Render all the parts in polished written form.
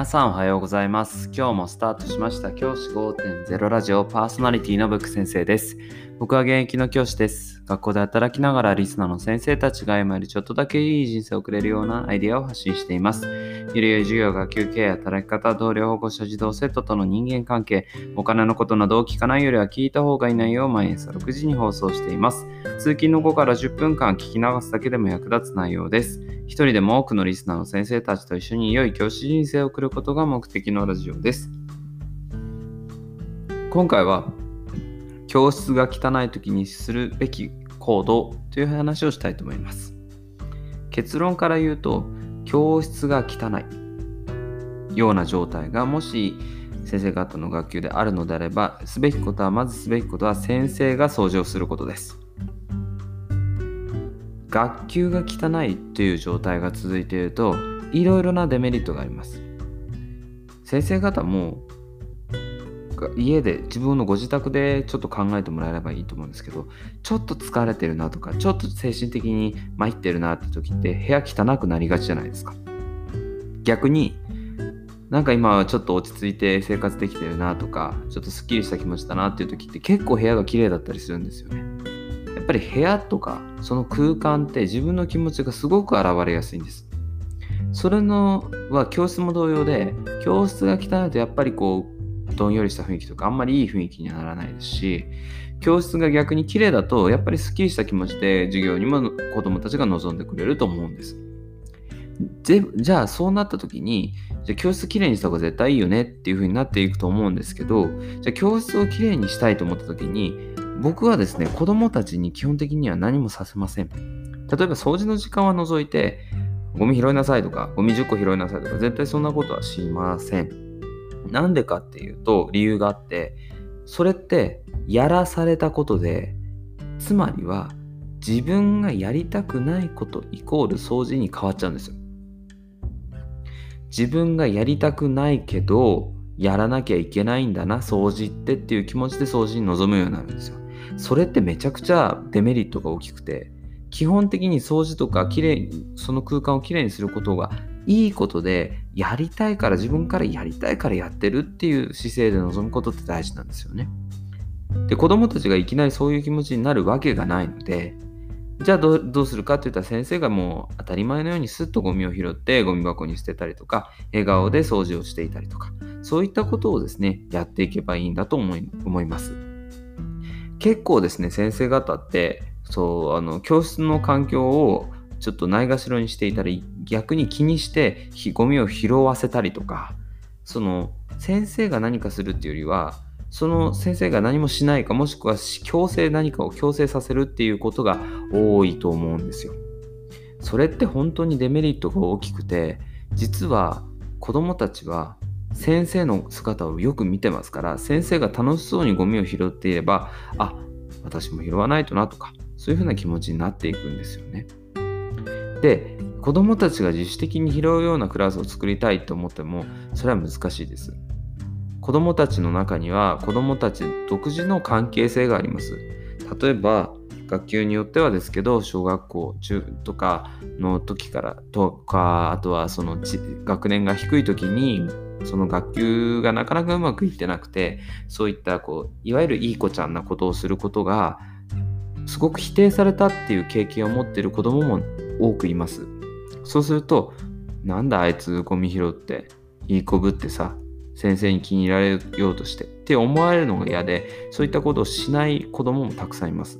皆さんおはようございます。今日もスタートしました教師 5.0 ラジオパーソナリティのブック先生です。僕は現役の教師です。学校で働きながらリスナーの先生たちが今よりちょっとだけいい人生を送れるようなアイデアを発信しています。ゆるゆる授業、学級経営、働き方、同僚、保護者、児童生徒との人間関係、お金のことなどを聞かないよりは聞いた方がいい内容を毎朝6時に放送しています。通勤の後から10分間聞き流すだけでも役立つ内容です。一人でも多くのリスナーの先生たちと一緒に良い教師人生を送ることが目的のラジオです。今回は教室が汚い時にするべき行動という話をしたいと思います。結論から言うと、教室が汚いような状態がもし先生方の学級であるのであれば、まずすべきことは先生が掃除をすることです。学級が汚いという状態が続いていると、いろいろなデメリットがあります。先生方も家で、自分のご自宅でちょっと考えてもらえればいいと思うんですけど、ちょっと疲れてるなとか、ちょっと精神的に参ってるなって時って部屋汚くなりがちじゃないですか。逆になんか今はちょっと落ち着いて生活できてるなとか、ちょっとスッキリした気持ちだなっていう時って結構部屋が綺麗だったりするんですよね。やっぱり部屋とかその空間って自分の気持ちがすごく現れやすいんです。それのは教室も同様で、教室が汚いとやっぱりこうどんよりした雰囲気とかあんまりいい雰囲気にはならないですし、教室が逆に綺麗だとやっぱりスッキリした気持ちで授業にも子どもたちが望んでくれると思うんです。じゃあそうなった時に、じゃあ教室綺麗にした方が絶対いいよねっていう風になっていくと思うんですけど、じゃあ教室を綺麗にしたいと思った時に、僕はですね、子どもたちに基本的には何もさせません。例えば掃除の時間は除いて、ゴミ拾いなさいとかゴミ10個拾いなさいとか、絶対そんなことはしません。なんでかっていうと、理由があって、それってやらされたことで、つまりは自分がやりたくないことイコール掃除に変わっちゃうんですよ。自分がやりたくないけどやらなきゃいけないんだな掃除ってっていう気持ちで掃除に臨むようになるんですよ。それってめちゃくちゃデメリットが大きくて、基本的に掃除とかきれい、その空間をきれいにすることがいいことで、やりたいから、自分からやりたいからやってるっていう姿勢で臨むことって大事なんですよね。で、子どもたちがいきなりそういう気持ちになるわけがないので、じゃあどうするかって言ったら、先生がもう当たり前のようにすっとゴミを拾ってゴミ箱に捨てたりとか、笑顔で掃除をしていたりとか、そういったことをですね、やっていけばいいんだと思います。結構ですね、先生方って教室の環境をちょっとないがしろにしていたり、逆に気にしてゴミを拾わせたりとか、その先生が何かするっていうよりは、その先生が何もしないか、もしくは何かを強制させるっていうことが多いと思うんですよ。それって本当にデメリットが大きくて、実は子どもたちは先生の姿をよく見てますから、先生が楽しそうにゴミを拾っていれば、あ、私も拾わないとなとか、そういうふうな気持ちになっていくんですよね。で、子どもたちが自主的に拾うようなクラスを作りたいと思っても、それは難しいです。子どもたちの中には子どもたち独自の関係性があります。例えば学級によってはですけど、小学校中とかの時からとか、あとはその学年が低い時に、その学級がなかなかうまくいってなくて、そういったいわゆるいい子ちゃんなことをすることがすごく否定されたっていう経験を持っている子どもも多くいます。そうすると、なんだあいつゴミ拾っていい子ぶってさ、先生に気に入られようとしてって思われるのが嫌で、そういったことをしない子どももたくさんいます。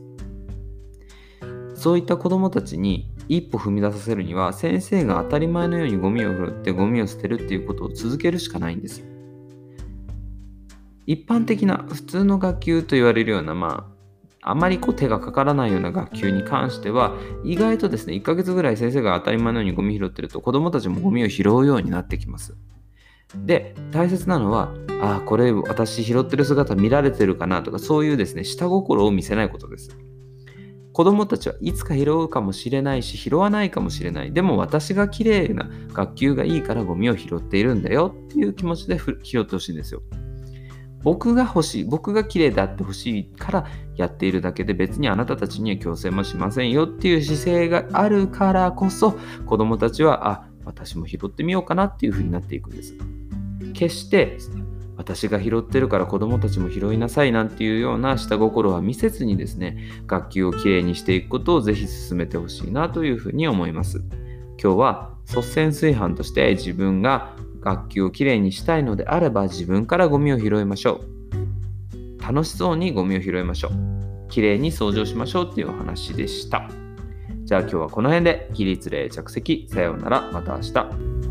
そういった子どもたちに一歩踏み出させるには、先生が当たり前のようにゴミを拾ってゴミを捨てるっていうことを続けるしかないんです。一般的な普通の学級と言われるような、あまり手がかからないような学級に関しては、意外とですね、1ヶ月ぐらい先生が当たり前のようにゴミ拾ってると、子どもたちもゴミを拾うようになってきます。で、大切なのは、これ私拾ってる姿見られてるかなとか、そういうですね、下心を見せないことです。子どもたちはいつか拾うかもしれないし、拾わないかもしれない。でも私が綺麗な学級がいいからゴミを拾っているんだよっていう気持ちで拾ってほしいんですよ。僕が綺麗であってほしいからやっているだけで、別にあなたたちには強制もしませんよっていう姿勢があるからこそ、子どもたちは私も拾ってみようかなっていうふうになっていくんです。決して私が拾ってるから子どもたちも拾いなさいなんていうような下心は見せずにですね、学級をきれいにしていくことをぜひ進めてほしいなというふうに思います。今日は率先炊飯として自分が学級をきれいにしたいのであれば自分からゴミを拾いましょう。楽しそうにゴミを拾いましょう。きれいに掃除をしましょうっていうお話でした。じゃあ今日はこの辺で起立礼着席さようならまた明日。